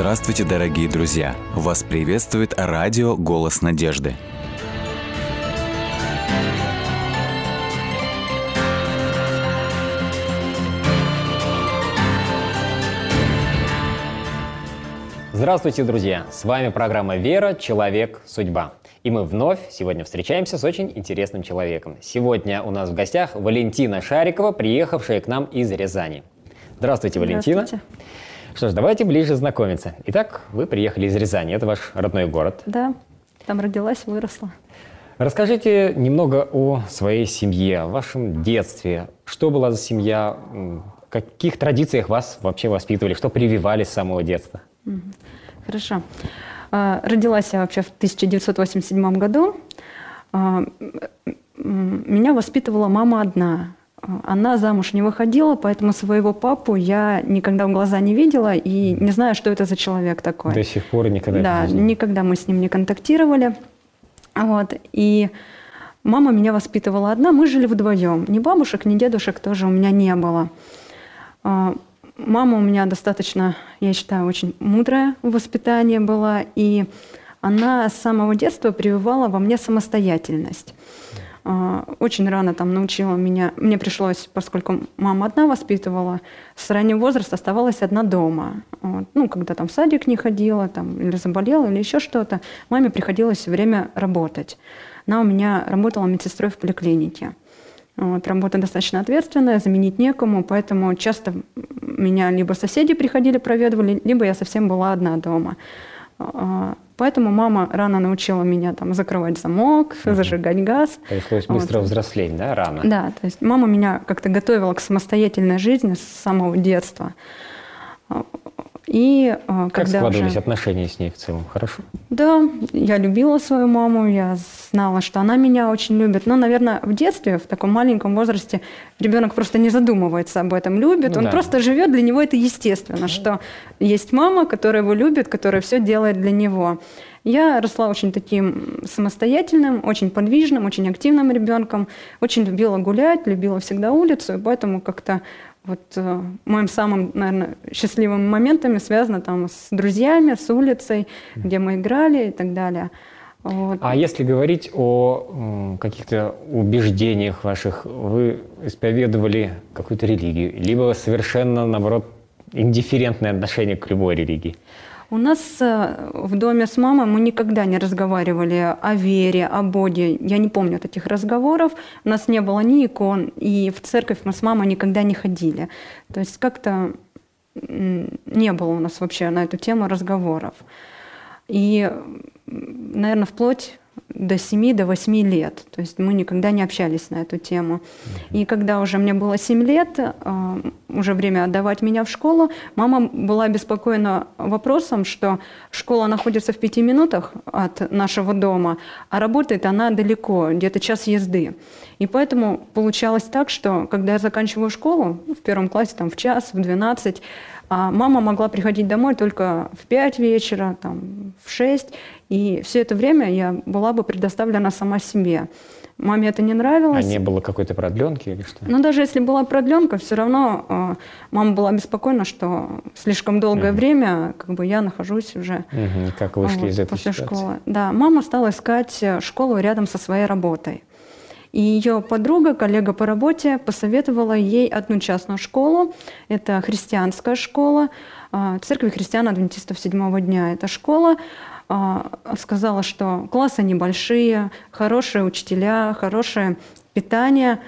Здравствуйте, дорогие друзья! Вас приветствует радио «Голос Надежды». Здравствуйте, друзья! С вами программа «Вера. Человек. Судьба». И мы вновь сегодня встречаемся с очень интересным человеком. Сегодня у нас в гостях Валентина Шарикова, приехавшая к нам из Рязани. Здравствуйте, Валентина. Здравствуйте. Что ж, давайте ближе знакомиться. Итак, вы приехали из Рязани, это ваш родной город. Да, там родилась, выросла. Расскажите немного о своей семье, о вашем детстве. Что была за семья, в каких традициях вас вообще воспитывали, что прививали с самого детства? Хорошо. Родилась я вообще в 1987 году. Меня воспитывала мама одна. Она замуж не выходила, поэтому своего папу я никогда в глаза не видела и не знаю, что это за человек такой. До сих пор никогда. Да, никогда мы с ним не контактировали. Вот. И мама меня воспитывала одна. Мы жили вдвоем. Ни бабушек, ни дедушек тоже у меня не было. Мама у меня достаточно, я считаю, очень мудрая в воспитании была. И она с самого детства прививала во мне самостоятельность. Очень рано там научила меня. Мне пришлось, поскольку мама одна воспитывала, с раннего возраста оставалась одна дома. Вот. Ну, когда там в садик не ходила, там, или заболела, или еще что-то, маме приходилось все время работать. Она у меня работала медсестрой в поликлинике. Вот, работа достаточно ответственная, заменить некому, поэтому часто меня либо соседи приходили, проведывали, либо я совсем была одна дома. Поэтому мама рано научила меня там закрывать замок, зажигать газ. Пришлось быстро взрослеть, да, рано? Да, то есть мама меня как-то готовила к самостоятельной жизни с самого детства. И как складывались отношения с ней в целом? Хорошо? Да, я любила свою маму, я знала, что она меня очень любит. Но, наверное, в детстве, в таком маленьком возрасте, ребенок просто не задумывается об этом, любит. Ну, он просто живет, для него это естественно, что есть мама, которая его любит, которая все делает для него. Я росла очень таким самостоятельным, очень подвижным, очень активным ребенком. Очень любила гулять, любила всегда улицу, и поэтому как-то... Вот моим самым, наверное, счастливым моментами связано там с друзьями, с улицей, где мы играли и так далее. Вот. А если говорить о каких-то убеждениях ваших, вы исповедовали какую-то религию, либо совершенно, наоборот, индифферентное отношение к любой религии? У нас в доме с мамой мы никогда не разговаривали о вере, о Боге. Я не помню таких разговоров. У нас не было ни икон, и в церковь мы с мамой никогда не ходили. То есть как-то не было у нас вообще на эту тему разговоров. И, наверное, вплоть до 7-8 лет. То есть мы никогда не общались на эту тему. И когда уже мне было 7 лет, уже время отдавать меня в школу, мама была обеспокоена вопросом, что школа находится в 5 минутах от нашего дома, а работает она далеко, где-то час езды. И поэтому получалось так, что когда я заканчиваю школу, в 1 классе, там, в 1, в 12, а мама могла приходить домой только в 5 вечера, там, в 6. И все это время я была бы предоставлена сама себе. Маме это не нравилось. А не было какой-то продленки или что? Ну, даже если была продленка, все равно мама была обеспокоена, что слишком долгое время как бы, я нахожусь уже как вышли из этой после школы. Да, мама стала искать школу рядом со своей работой. И ее подруга, коллега по работе, посоветовала ей одну частную школу. Это христианская школа, церкви христиан-адвентистов 7-го дня. Эта школа сказала, что классы небольшие, хорошие учителя, хорошее питание.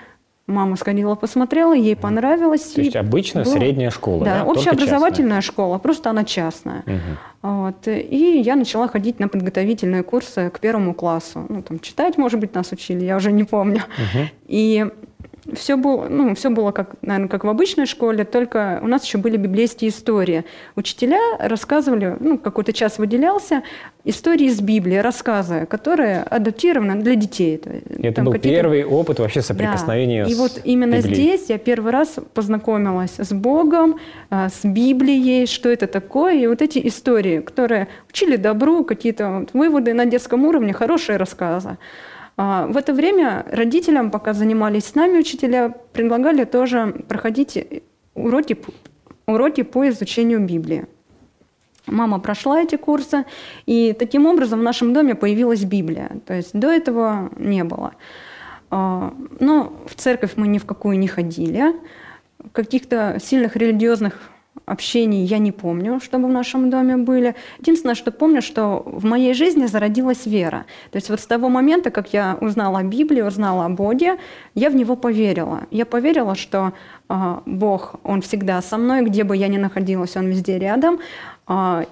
Мама сходила, посмотрела, ей понравилось. То есть обычная средняя школа, да? Да, общеобразовательная школа, просто она частная. Вот. И я начала ходить на подготовительные курсы к 1 классу. Ну, там, читать, может быть, нас учили, я уже не помню. И все было, ну, все было как, наверное, как в обычной школе, только у нас еще были библейские истории. Учителя рассказывали, ну, какой-то час выделялся, истории из Библии, рассказы, которые адаптированы для детей. Это там был первый опыт вообще соприкосновения с Библией. И вот именно здесь я первый раз познакомилась с Богом, с Библией, что это такое. И вот эти истории, которые учили добру, какие-то выводы на детском уровне, хорошие рассказы. В это время родителям, пока занимались с нами учителя, предлагали тоже проходить уроки по изучению Библии. Мама прошла эти курсы, и таким образом в нашем доме появилась Библия. То есть до этого не было. Но в церковь мы ни в какую не ходили. Каких-то сильных религиозных общений я не помню, чтобы в нашем доме были. Единственное, что помню, что в моей жизни зародилась вера. То есть вот с того момента, как я узнала о Библии, узнала о Боге, я в Него поверила. Я поверила, что Бог, Он всегда со мной, где бы я ни находилась, Он везде рядом.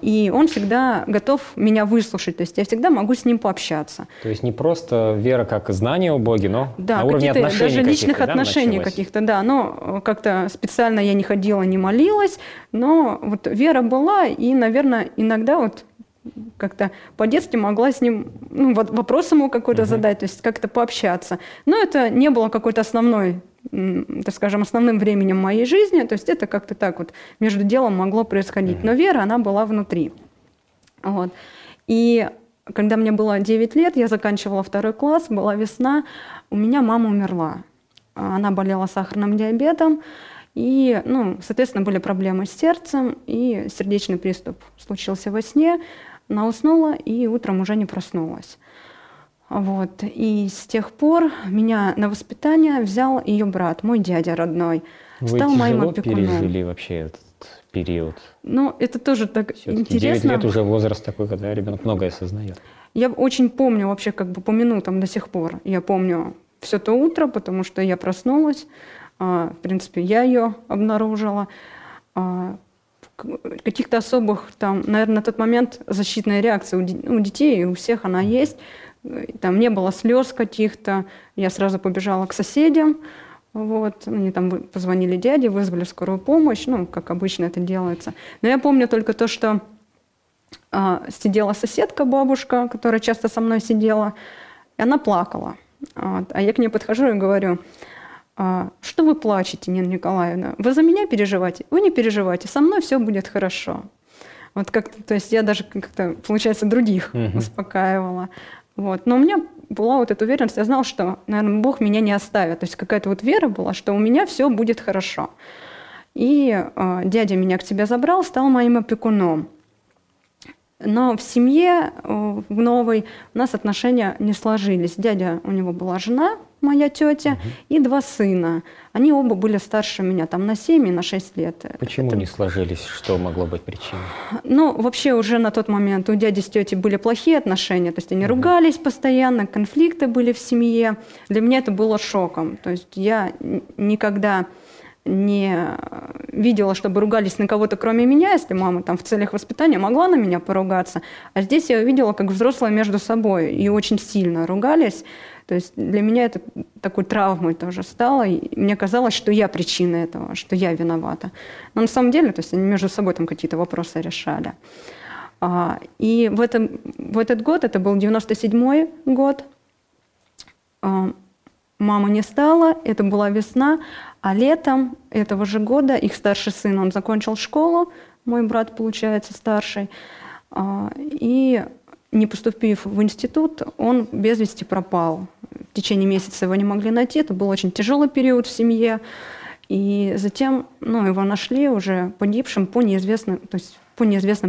И Он всегда готов меня выслушать, то есть я всегда могу с Ним пообщаться. То есть не просто вера как знание о Боге, но на уровне отношений даже личных отношений каких-то, да. Но как-то специально я не ходила, не молилась, но вот вера была, и, наверное, иногда вот как-то по-детски могла с Ним вопрос ему какой-то задать, то есть как-то пообщаться. Но это не было какой-то основной, так скажем, основным временем моей жизни, то есть это как-то так вот между делом могло происходить. Но вера, она была внутри. Вот. И когда мне было 9 лет, я заканчивала 2 класс, была весна, у меня мама умерла. Она болела сахарным диабетом, и, соответственно, были проблемы с сердцем, и сердечный приступ случился во сне. Она уснула и утром уже не проснулась. Вот. И с тех пор меня на воспитание взял ее брат, мой дядя родной. Стал моим опекуном. Вы тяжело пережили вообще этот период? Ну, это тоже так интересно. 9 лет уже возраст такой, когда ребенок многое осознает. Я очень помню вообще как бы по минутам до сих пор. Я помню все то утро, потому что я проснулась. В принципе, я ее обнаружила. Каких-то особых, там, наверное, на тот момент защитная реакция у детей, у всех она есть. Там не было слез каких-то, я сразу побежала к соседям, вот, они там позвонили дяде, вызвали скорую помощь, как обычно это делается. Но я помню только то, что сидела соседка, бабушка, которая часто со мной сидела, и она плакала. Вот, а я к ней подхожу и говорю: что вы плачете, Нина Николаевна, вы за меня переживаете? Вы не переживайте, со мной все будет хорошо. Вот как-то, то есть я даже как-то, получается, других успокаивала. Вот. Но у меня была вот эта уверенность, я знала, что, наверное, Бог меня не оставит. То есть какая-то вот вера была, что у меня все будет хорошо. И дядя меня к себе забрал, стал моим опекуном. Но в семье, в новой, у нас отношения не сложились. Дядя, у него была жена, моя тетя, и 2 сына. Они оба были старше меня, там, на 7 и на 6 лет. Почему не сложились? Что могло быть причиной? Ну, вообще уже на тот момент у дяди с тетей были плохие отношения. То есть они ругались постоянно, конфликты были в семье. Для меня это было шоком. То есть я никогда не видела, чтобы ругались на кого-то, кроме меня, если мама там в целях воспитания могла на меня поругаться. А здесь я увидела, как взрослые между собой и очень сильно ругались. То есть для меня это такой травмой тоже стало. И мне казалось, что я причина этого, что я виновата. Но на самом деле, то есть они между собой там какие-то вопросы решали. И в этот год, это был 97-й год, мама не стала, это была весна, а летом этого же года их старший сын, он закончил школу, мой брат, получается, старший, и не поступив в институт, он без вести пропал. В течение месяца его не могли найти, это был очень тяжелый период в семье, и затем его нашли уже погибшим по неизвестным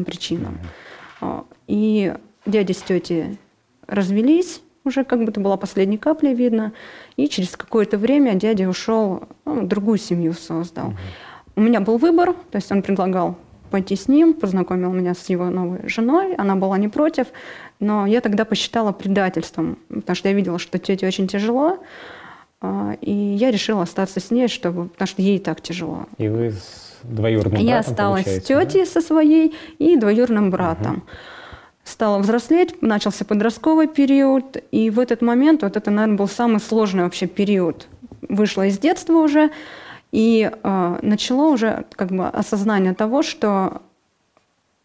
причинам. И дядя с тетей развелись, уже как будто была последней каплей, видно. И через какое-то время дядя ушел, другую семью создал. У меня был выбор, то есть он предлагал пойти с ним, познакомил меня с его новой женой, она была не против, но я тогда посчитала предательством, потому что я видела, что тете очень тяжело, и я решила остаться с ней, потому что ей так тяжело. И вы с двоюродным братом, получается? Я осталась с тетей со своей и двоюродным братом. Стала взрослеть, начался подростковый период, и в этот момент, вот это, наверное, был самый сложный вообще период. Вышла из детства уже, и начало уже как бы осознание того, что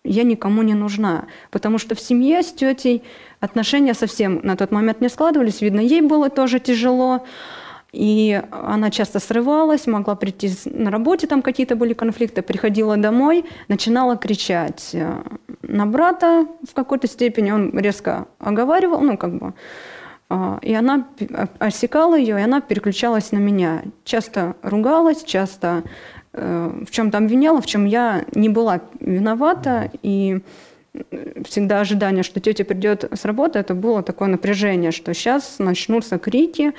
я никому не нужна, потому что в семье с тетей отношения совсем на тот момент не складывались, видно, ей было тоже тяжело, и она часто срывалась, могла прийти на работе, там какие-то были конфликты, приходила домой, начинала кричать на брата в какой-то степени, он резко оговаривал, и она осекала ее, и она переключалась на меня. Часто ругалась, часто в чем-то обвиняла, в чем я не была виновата. И всегда ожидание, что тетя придет с работы, это было такое напряжение, что сейчас начнутся крики.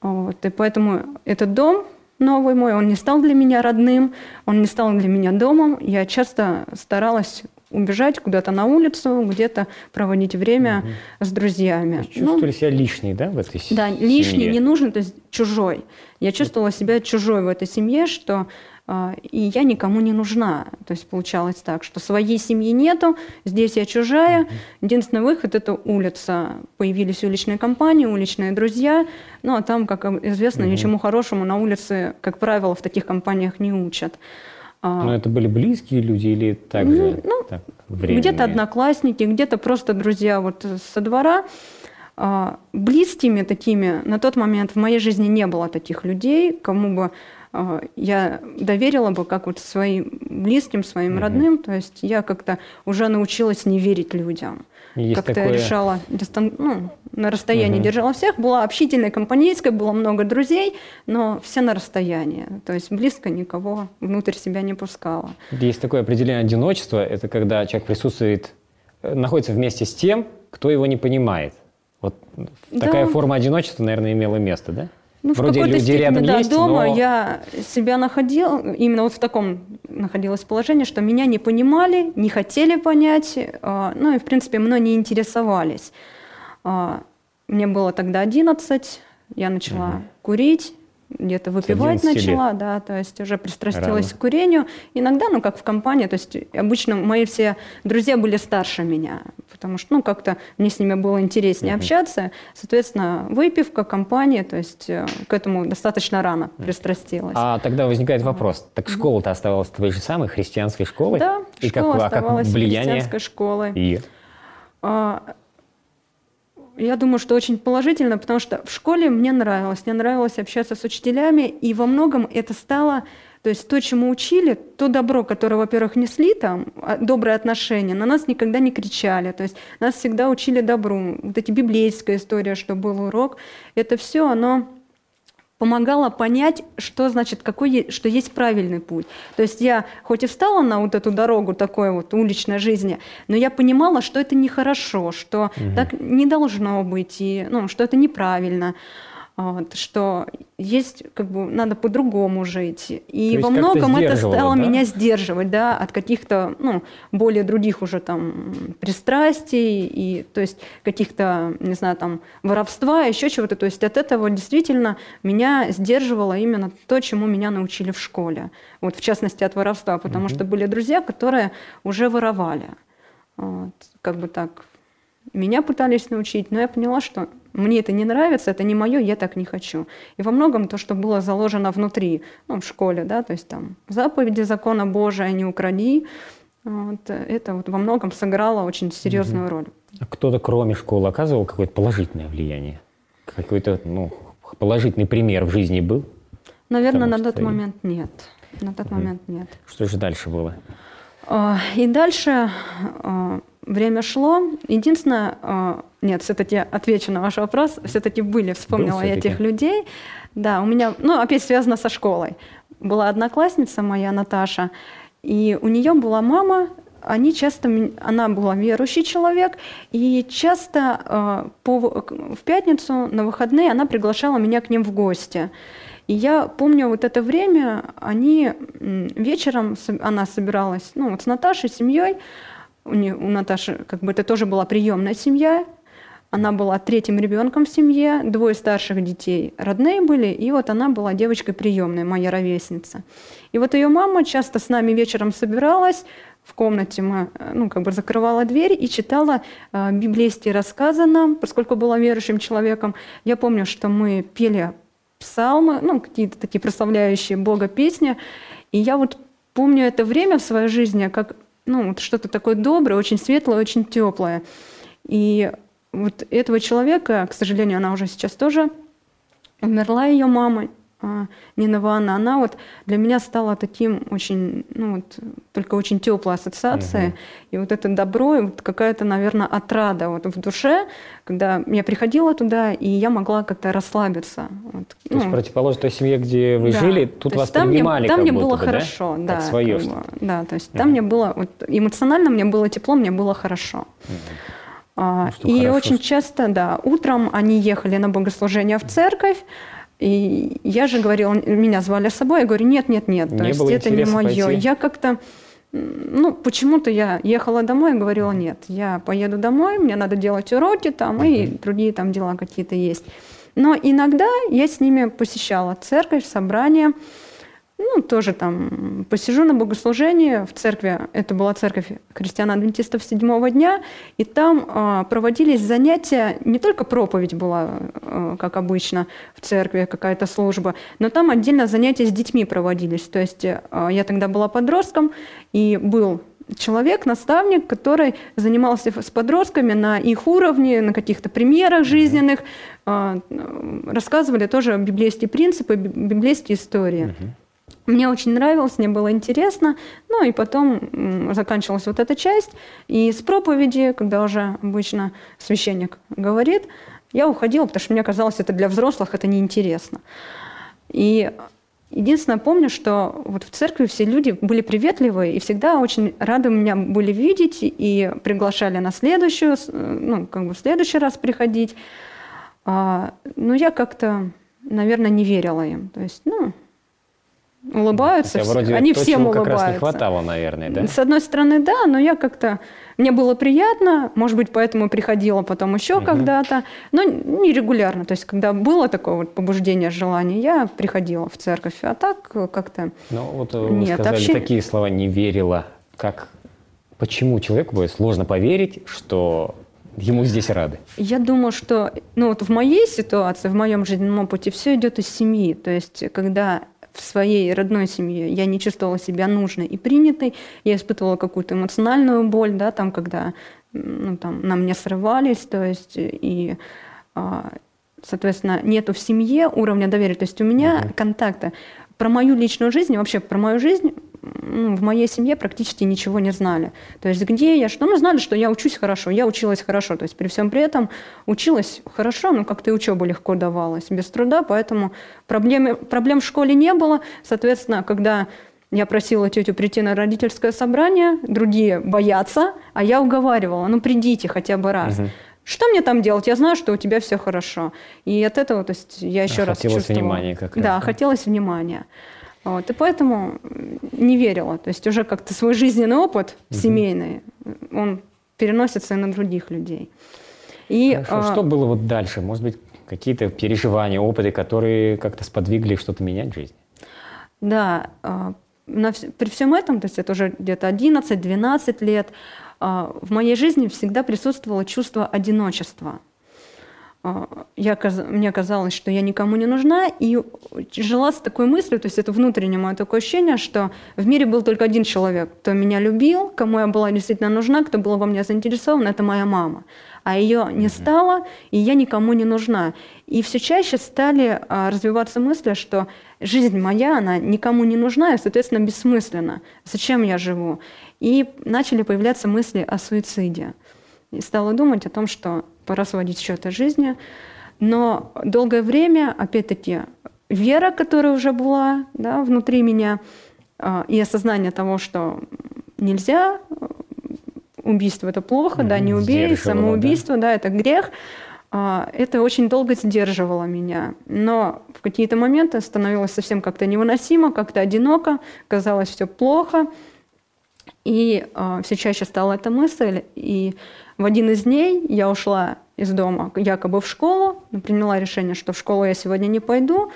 Вот. И поэтому этот дом новый мой, он не стал для меня родным, он не стал для меня домом. Я часто старалась убежать куда-то на улицу, где-то проводить время с друзьями. Вы чувствовали себя лишней, да, в этой семье? Да, лишней, не нужен, то есть чужой. Я чувствовала себя чужой в этой семье, что и я никому не нужна. То есть получалось так, что своей семьи нету, здесь я чужая. Единственный выход – это улица. Появились уличные компании, уличные друзья. Ну, а там, как известно, ничему хорошему на улице, как правило, в таких компаниях не учат. Но это были близкие люди или так же? Ну, так, где-то одноклассники, где-то просто друзья вот со двора. Близкими такими на тот момент в моей жизни не было таких людей, кому бы я доверила бы, как вот своим близким, своим родным. То есть я как-то уже научилась не верить людям. Как-то такое... решала, ну, на расстоянии держала всех. Была общительной, компанейской, было много друзей, но все на расстоянии. То есть близко никого внутрь себя не пускала. Есть такое определение одиночества. Это когда человек присутствует, находится вместе с тем, кто его не понимает. Вот такая форма одиночества, наверное, имела место, да? Ну, вроде в какой-то степени, да, есть, дома но... я себя находила, именно вот в таком находилось положении, что меня не понимали, не хотели понять, ну и, в принципе, мной не интересовались. Мне было тогда 11, я начала курить, где-то выпивать начала, да, то есть уже пристрастилась к курению. Иногда, ну, как в компании, то есть обычно мои все друзья были старше меня, потому что, ну, как-то мне с ними было интереснее общаться. Соответственно, выпивка, компания, то есть к этому достаточно рано пристрастилась. А тогда возникает вопрос, так школа-то оставалась твоей же самой христианской школой? Да, и школа оставалась христианской школой. И? Я думаю, что очень положительно, потому что в школе мне нравилось общаться с учителями, и во многом это стало, то есть то, чему учили, то добро, которое, во-первых, несли там, добрые отношения, на нас никогда не кричали, то есть нас всегда учили добру. Вот эта библейская история, что был урок, это все, оно... помогала понять, что значит, какой, что есть правильный путь. То есть я хоть и встала на вот эту дорогу такой вот уличной жизни, но я понимала, что это нехорошо, что так не должно быть, и, ну, что это неправильно, вот, что есть, как бы, надо по-другому жить. И во многом это стало меня сдерживать, да, от каких-то, ну, более других уже там пристрастий, и, то есть каких-то, не знаю, там воровства, еще чего-то. То есть от этого действительно меня сдерживало именно то, чему меня научили в школе. Вот в частности от воровства, потому что были друзья, которые уже воровали. Вот, как бы так меня пытались научить, но я поняла, что... мне это не нравится, это не мое, я так не хочу. И во многом то, что было заложено внутри, ну, в школе, да, то есть там заповеди закона Божия, не укради, вот, это вот во многом сыграло очень серьезную роль. А кто-то кроме школы оказывал какое-то положительное влияние? Какой-то, ну, положительный пример в жизни был? Наверное, на тот момент нет. На тот момент нет. Что же дальше было? И дальше... время шло. Единственное, нет, все-таки отвечу на ваш вопрос, все-таки были, вспомнила я этих людей. Да, у меня, ну, опять связано со школой. Была одноклассница моя, Наташа, и у нее была мама, они часто, она была верующий человек, и часто в пятницу на выходные она приглашала меня к ним в гости. И я помню вот это время, они вечером, она собиралась, ну, вот с Наташей, семьей. У Наташи, как бы, это тоже была приемная семья, она была третьим ребенком в семье, двое старших детей родные были, и вот она была девочкой приемной, моя ровесница. И вот ее мама часто с нами вечером собиралась, в комнате мы, ну, как бы, закрывала дверь и читала библейские рассказы нам, поскольку была верующим человеком. Я помню, что мы пели псалмы, ну, какие-то такие прославляющие Бога песни, и я вот помню это время в своей жизни, как... ну, что-то такое доброе, очень светлое, очень теплое. И вот этого человека, к сожалению, она уже сейчас тоже умерла, ее мама, Нина Ивановна, она вот для меня стала таким очень, ну, вот, только очень теплой ассоциацией. И вот это добро, и вот какая-то, наверное, отрада вот в душе, когда я приходила туда, и я могла как-то расслабиться. Вот, вариант. То есть противоположно той семье, где вы жили, тут вас принимали как будто бы, да? Там мне было хорошо, да. Как свое что-то. Да, то есть там мне было, эмоционально мне было тепло, мне было хорошо. И очень часто, да, утром они ехали на богослужение в церковь, и я же говорила, меня звали с собой, я говорю, нет, то есть это не мое. Я как-то, почему-то я ехала домой и говорила, нет, я поеду домой, мне надо делать уроки там и другие там дела какие-то есть. Но иногда я с ними посещала церковь, собрание, тоже там посижу на богослужении в церкви, это была церковь христиан-адвентистов седьмого дня, и там проводились занятия, не только проповедь была, как обычно, в церкви какая-то служба, но там отдельно занятия с детьми проводились, то есть я тогда была подростком, и был человек, наставник, который занимался с подростками на их уровне, на каких-то примерах жизненных, рассказывали тоже библейские принципы, библейские истории. Мне очень нравилось, мне было интересно. Ну и потом заканчивалась вот эта часть. И с проповеди, когда уже обычно священник говорит, я уходила, потому что мне казалось, это для взрослых, это неинтересно. И единственное, помню, что вот в церкви все люди были приветливые и всегда очень рады меня были видеть и приглашали на следующую, в следующий раз приходить. Но я как-то, наверное, не верила им. То есть, улыбаются, все. Они всем улыбаются. Как раз не хватало, наверное, да? С одной стороны, да, но я как-то... Мне было приятно, может быть, поэтому приходила потом еще когда-то, но нерегулярно. То есть, когда было такое вот побуждение, желание, я приходила в церковь, а так как-то... Ну, вот вы сказали такие слова, не верила. Почему человеку будет сложно поверить, что... Ему здесь рады. Я думаю, что в моей ситуации, в моем жизненном опыте все идет из семьи. То есть, когда в своей родной семье я не чувствовала себя нужной и принятой, я испытывала какую-то эмоциональную боль, да, там, когда на мне срывались, то есть, и, соответственно, нету в семье уровня доверия. То есть у меня контакта. Про мою личную жизнь, вообще про мою жизнь в моей семье практически ничего не знали. То есть где я, что? Знали, что я учусь хорошо, я училась хорошо. То есть при всем при этом училась хорошо, но как-то и учеба легко давалась, без труда, поэтому проблем в школе не было. Соответственно, когда я просила тетю прийти на родительское собрание, другие боятся, а я уговаривала, придите хотя бы раз. Что мне там делать? Я знаю, что у тебя все хорошо. И от этого, то есть, я еще раз чувствовала... Хотелось внимания как раз. Да, хотелось внимания. Вот. И поэтому не верила. То есть уже как-то свой жизненный опыт семейный, он переносится и на других людей. И, что было вот дальше? Может быть, какие-то переживания, опыты, которые как-то сподвигли что-то менять в жизни? Да. При всем этом, то есть это уже где-то 11-12 лет, в моей жизни всегда присутствовало чувство одиночества. Мне казалось, что я никому не нужна, и жила с такой мыслью, то есть это внутреннее мое такое ощущение, что в мире был только один человек, кто меня любил, кому я была действительно нужна, кто был во мне заинтересован, это моя мама. А ее не стало, и я никому не нужна. И все чаще стали развиваться мысли, что жизнь моя, она никому не нужна и, соответственно, бессмысленна. Зачем я живу? И начали появляться мысли о суициде. И стала думать о том, что пора сводить счеты жизни. Но долгое время, опять-таки, вера, которая уже была внутри меня, и осознание того, что нельзя, убийство – это плохо, не убей, самоубийство, да, это грех, это очень долго сдерживало меня. Но в какие-то моменты становилось совсем как-то невыносимо, как-то одиноко, казалось, все плохо. И все чаще стала эта мысль, и в один из дней я ушла из дома якобы в школу, приняла решение, что в школу я сегодня не пойду,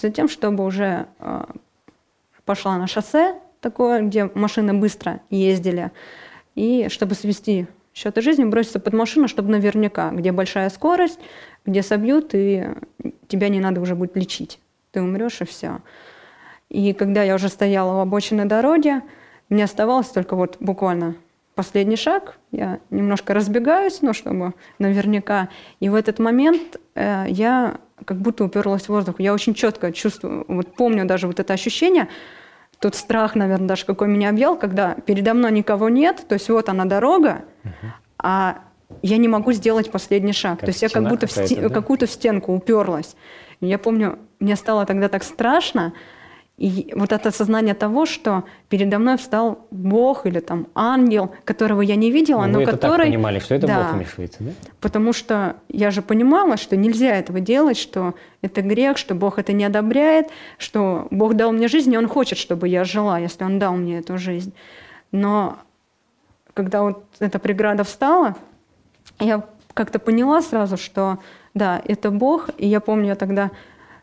затем, чтобы уже пошла на шоссе такое, где машины быстро ездили, и чтобы свести счеты жизни, броситься под машину, чтобы наверняка, где большая скорость, где собьют, и тебя не надо уже будет лечить, ты умрешь и все. И когда я уже стояла в обочине дороги, мне оставалось только вот буквально последний шаг. Я немножко разбегаюсь, чтобы наверняка. И в этот момент я как будто уперлась в воздух. Я очень четко чувствую, помню даже вот это ощущение, тот страх, наверное, даже какой меня объял, когда передо мной никого нет, то есть вот она дорога, а я не могу сделать последний шаг. То есть я как будто в какую-то стенку уперлась. И я помню, мне стало тогда так страшно, и вот это осознание того, что передо мной встал Бог или там ангел, которого я не видела, но это который... Вы так понимали, что это да, Бог вмешивается, да? Потому что я же понимала, что нельзя этого делать, что это грех, что Бог это не одобряет, что Бог дал мне жизнь, и Он хочет, чтобы я жила, если Он дал мне эту жизнь. Но когда вот эта преграда встала, я как-то поняла сразу, что да, это Бог, и я помню, я тогда...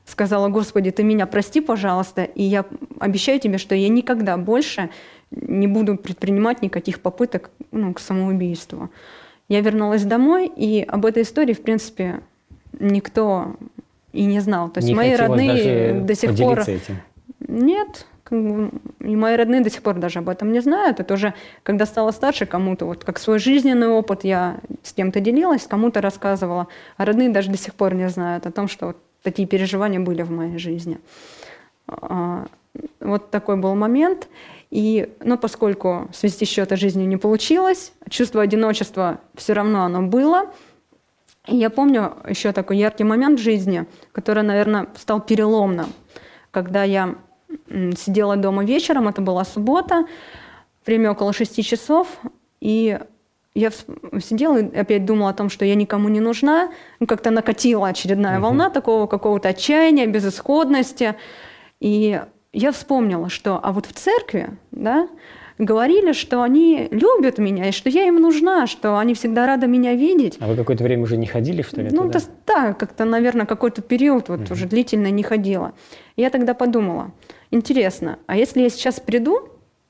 сказала: «Господи, ты меня прости, пожалуйста, и я обещаю тебе, что я никогда больше не буду предпринимать никаких попыток к самоубийству». Я вернулась домой, и об этой истории, в принципе, никто и не знал. То есть мои родные до сих пор... Нет, и мои родные до сих пор даже об этом не знают. Это уже, когда стала старше, кому-то, вот как свой жизненный опыт, я с кем-то делилась, кому-то рассказывала. А родные даже до сих пор не знают о том, что... такие переживания были в моей жизни. Вот такой был момент. Но поскольку свести счеты жизнью не получилось, чувство одиночества все равно оно было. И я помню еще такой яркий момент в жизни, который, наверное, стал переломным. Когда я сидела дома вечером, это была суббота, время около 6 часов, и... я сидела и опять думала о том, что я никому не нужна. Как-то накатила очередная волна такого какого-то отчаяния, безысходности. И я вспомнила, что вот в церкви, да, говорили, что они любят меня, и что я им нужна, что они всегда рады меня видеть. А вы какое-то время уже не ходили, что ли? Ну, да, как-то, наверное, какой-то период вот уже длительно не ходила. И я тогда подумала, интересно, а если я сейчас приду,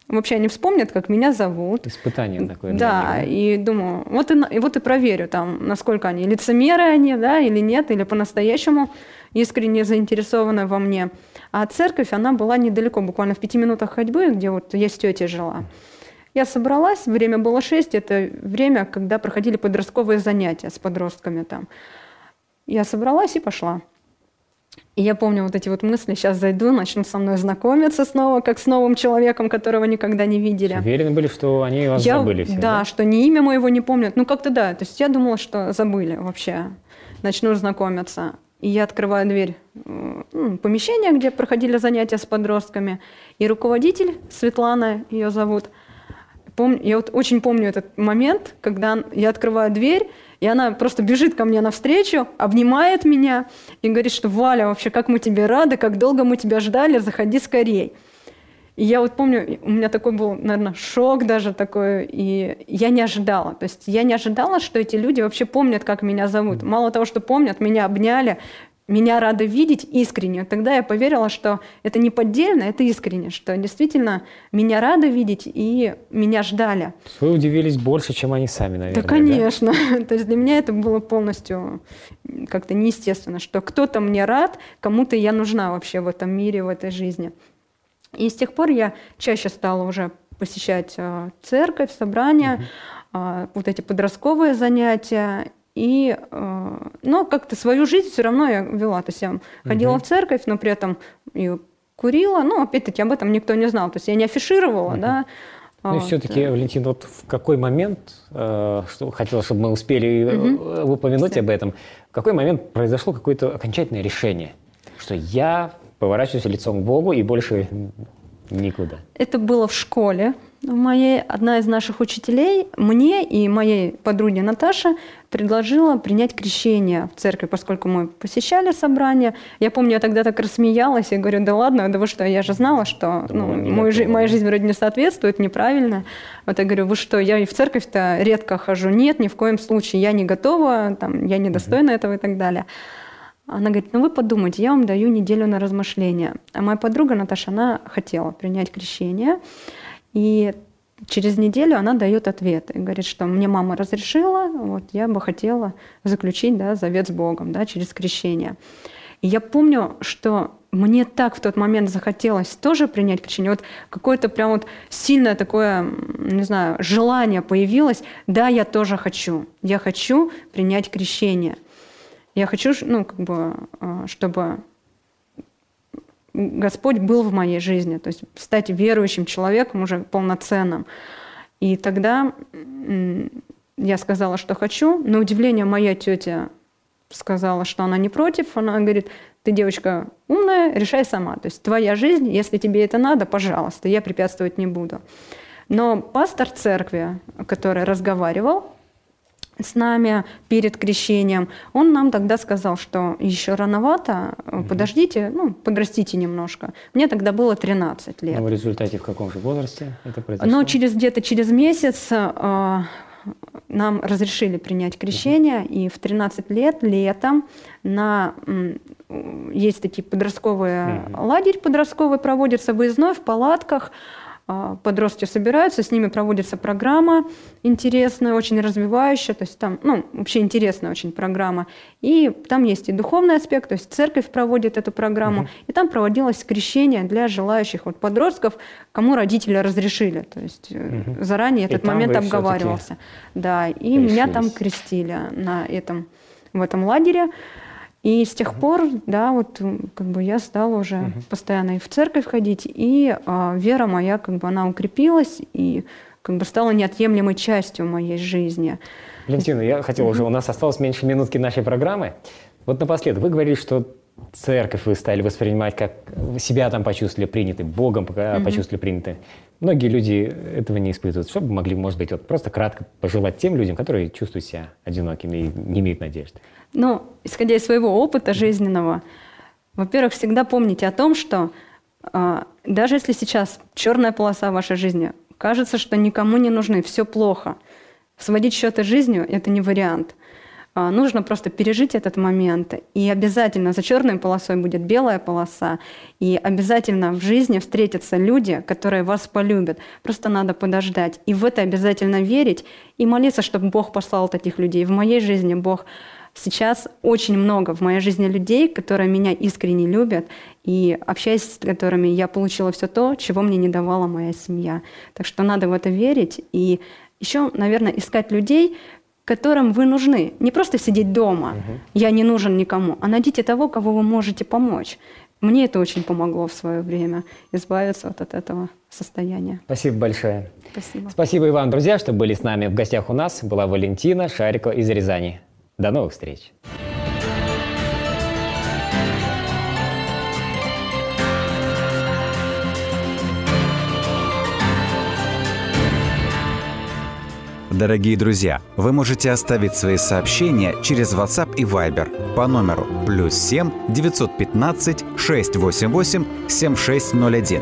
вообще они вспомнят, как меня зовут. Испытание такое. Да, и думаю, вот и проверю, там, насколько они лицемеры они, да, или нет, или по-настоящему искренне заинтересованы во мне. А церковь, она была недалеко, буквально в 5 минутах ходьбы, где вот я с тетей жила. Я собралась, время было 6, это время, когда проходили подростковые занятия с подростками там. Я собралась и пошла. И я помню вот эти вот мысли: сейчас зайду, начнут со мной знакомиться снова, как с новым человеком, которого никогда не видели. Уверены были, что они вас забыли все, да, что ни имя моего не помнят. Ну, как-то да, то есть я думала, что забыли вообще. Начну знакомиться. И я открываю дверь помещения, где проходили занятия с подростками. И руководитель, Светлана ее зовут, я вот очень помню этот момент, когда я открываю дверь, и она просто бежит ко мне навстречу, обнимает меня и говорит, что «Валя, вообще, как мы тебе рады, как долго мы тебя ждали, заходи скорей». И я вот помню, у меня такой был, наверное, шок даже такой, и я не ожидала. То есть я не ожидала, что эти люди вообще помнят, как меня зовут. Мало того, что помнят, меня обняли, меня рады видеть искренне. Тогда я поверила, что это не поддельно, это искренне, что действительно меня рады видеть и меня ждали. Вы удивились больше, чем они сами, наверное. Да, конечно. Да? То есть для меня это было полностью как-то неестественно, что кто-то мне рад, кому-то я нужна вообще в этом мире, в этой жизни. И с тех пор я чаще стала уже посещать церковь, собрания, вот эти подростковые занятия. Но как-то свою жизнь все равно я вела. То есть я ходила в церковь, но при этом и курила. Ну, опять-таки, об этом никто не знал. То есть я не афишировала, да. Ну, все-таки, Валентина, вот в какой момент, что хотелось, чтобы мы успели упомянуть об этом, в какой момент произошло какое-то окончательное решение, что я поворачиваюсь лицом к Богу и больше никуда? Это было в школе. Одна из наших учителей мне и моей подруге Наташе предложила принять крещение в церкви, поскольку мы посещали собрание. Я помню, я тогда так рассмеялась и говорю: да ладно, да вы что, я же знала, что моя жизнь вроде не соответствует, неправильно. Вот я говорю: вы что, я и в церковь-то редко хожу. Нет, ни в коем случае, я не готова, там, я недостойна этого и так далее. Она говорит: ну вы подумайте, я вам даю неделю на размышления. А моя подруга Наташа, она хотела принять крещение. И через неделю она дает ответ и говорит, что мне мама разрешила, вот я бы хотела заключить, да, завет с Богом, да, через крещение. И я помню, что мне так в тот момент захотелось тоже принять крещение. Вот какое-то прям вот сильное такое, не знаю, желание появилось. Да, я тоже хочу. Я хочу принять крещение. Я хочу, чтобы Господь был в моей жизни, то есть стать верующим человеком уже полноценным. И тогда я сказала, что хочу. На удивление моя тетя сказала, что она не против. Она говорит: Ты девочка умная, решай сама. То есть твоя жизнь, если тебе это надо, пожалуйста, я препятствовать не буду. Но пастор церкви, который разговаривал с нами перед крещением, он нам тогда сказал, что еще рановато, подождите, подрастите немножко. Мне тогда было 13 лет. Но в результате в каком же возрасте это произошло? Но где-то через месяц нам разрешили принять крещение, и в 13 лет летом есть такие подростковые, лагерь подростковый проводится выездной в палатках. Подростки собираются, с ними проводится программа интересная, очень развивающая, то есть там, вообще интересная очень программа. И там есть и духовный аспект, то есть церковь проводит эту программу. И там проводилось крещение для желающих подростков, кому родители разрешили. То есть заранее этот момент обговаривался. Да, и решились. Меня там крестили в этом лагере. И с тех пор, я стала уже постоянно и в церковь ходить, и вера моя, она укрепилась и стала неотъемлемой частью моей жизни. Валентина, я хотела уже, у нас осталось меньше минутки нашей программы. Вот напоследок, вы говорили, что церковь вы стали воспринимать, как себя там почувствовали принятым, Богом почувствовали принятым. Многие люди этого не испытывают. Что бы могли, может быть, просто кратко пожелать тем людям, которые чувствуют себя одинокими и не имеют надежды? Исходя из своего опыта жизненного, во-первых, всегда помните о том, что даже если сейчас черная полоса вашей жизни, кажется, что никому не нужны, все плохо, сводить счеты с жизнью – это не вариант. Нужно просто пережить этот момент. И обязательно за черной полосой будет белая полоса. И обязательно в жизни встретятся люди, которые вас полюбят. Просто надо подождать. И в это обязательно верить и молиться, чтобы Бог послал таких людей. В моей жизни Бог сейчас очень много в моей жизни людей, которые меня искренне любят. И общаясь с которыми, я получила все то, чего мне не давала моя семья. Так что надо в это верить. И еще, наверное, искать людей, которым вы нужны. Не просто сидеть дома, я не нужен никому, а найдите того, кого вы можете помочь. Мне это очень помогло в свое время избавиться от этого состояния. Спасибо большое. Спасибо. Спасибо и вам, друзья, что были с нами. В гостях у нас была Валентина Шарикова из Рязани. До новых встреч. Дорогие друзья, вы можете оставить свои сообщения через WhatsApp и Viber по номеру +7 915 688 7601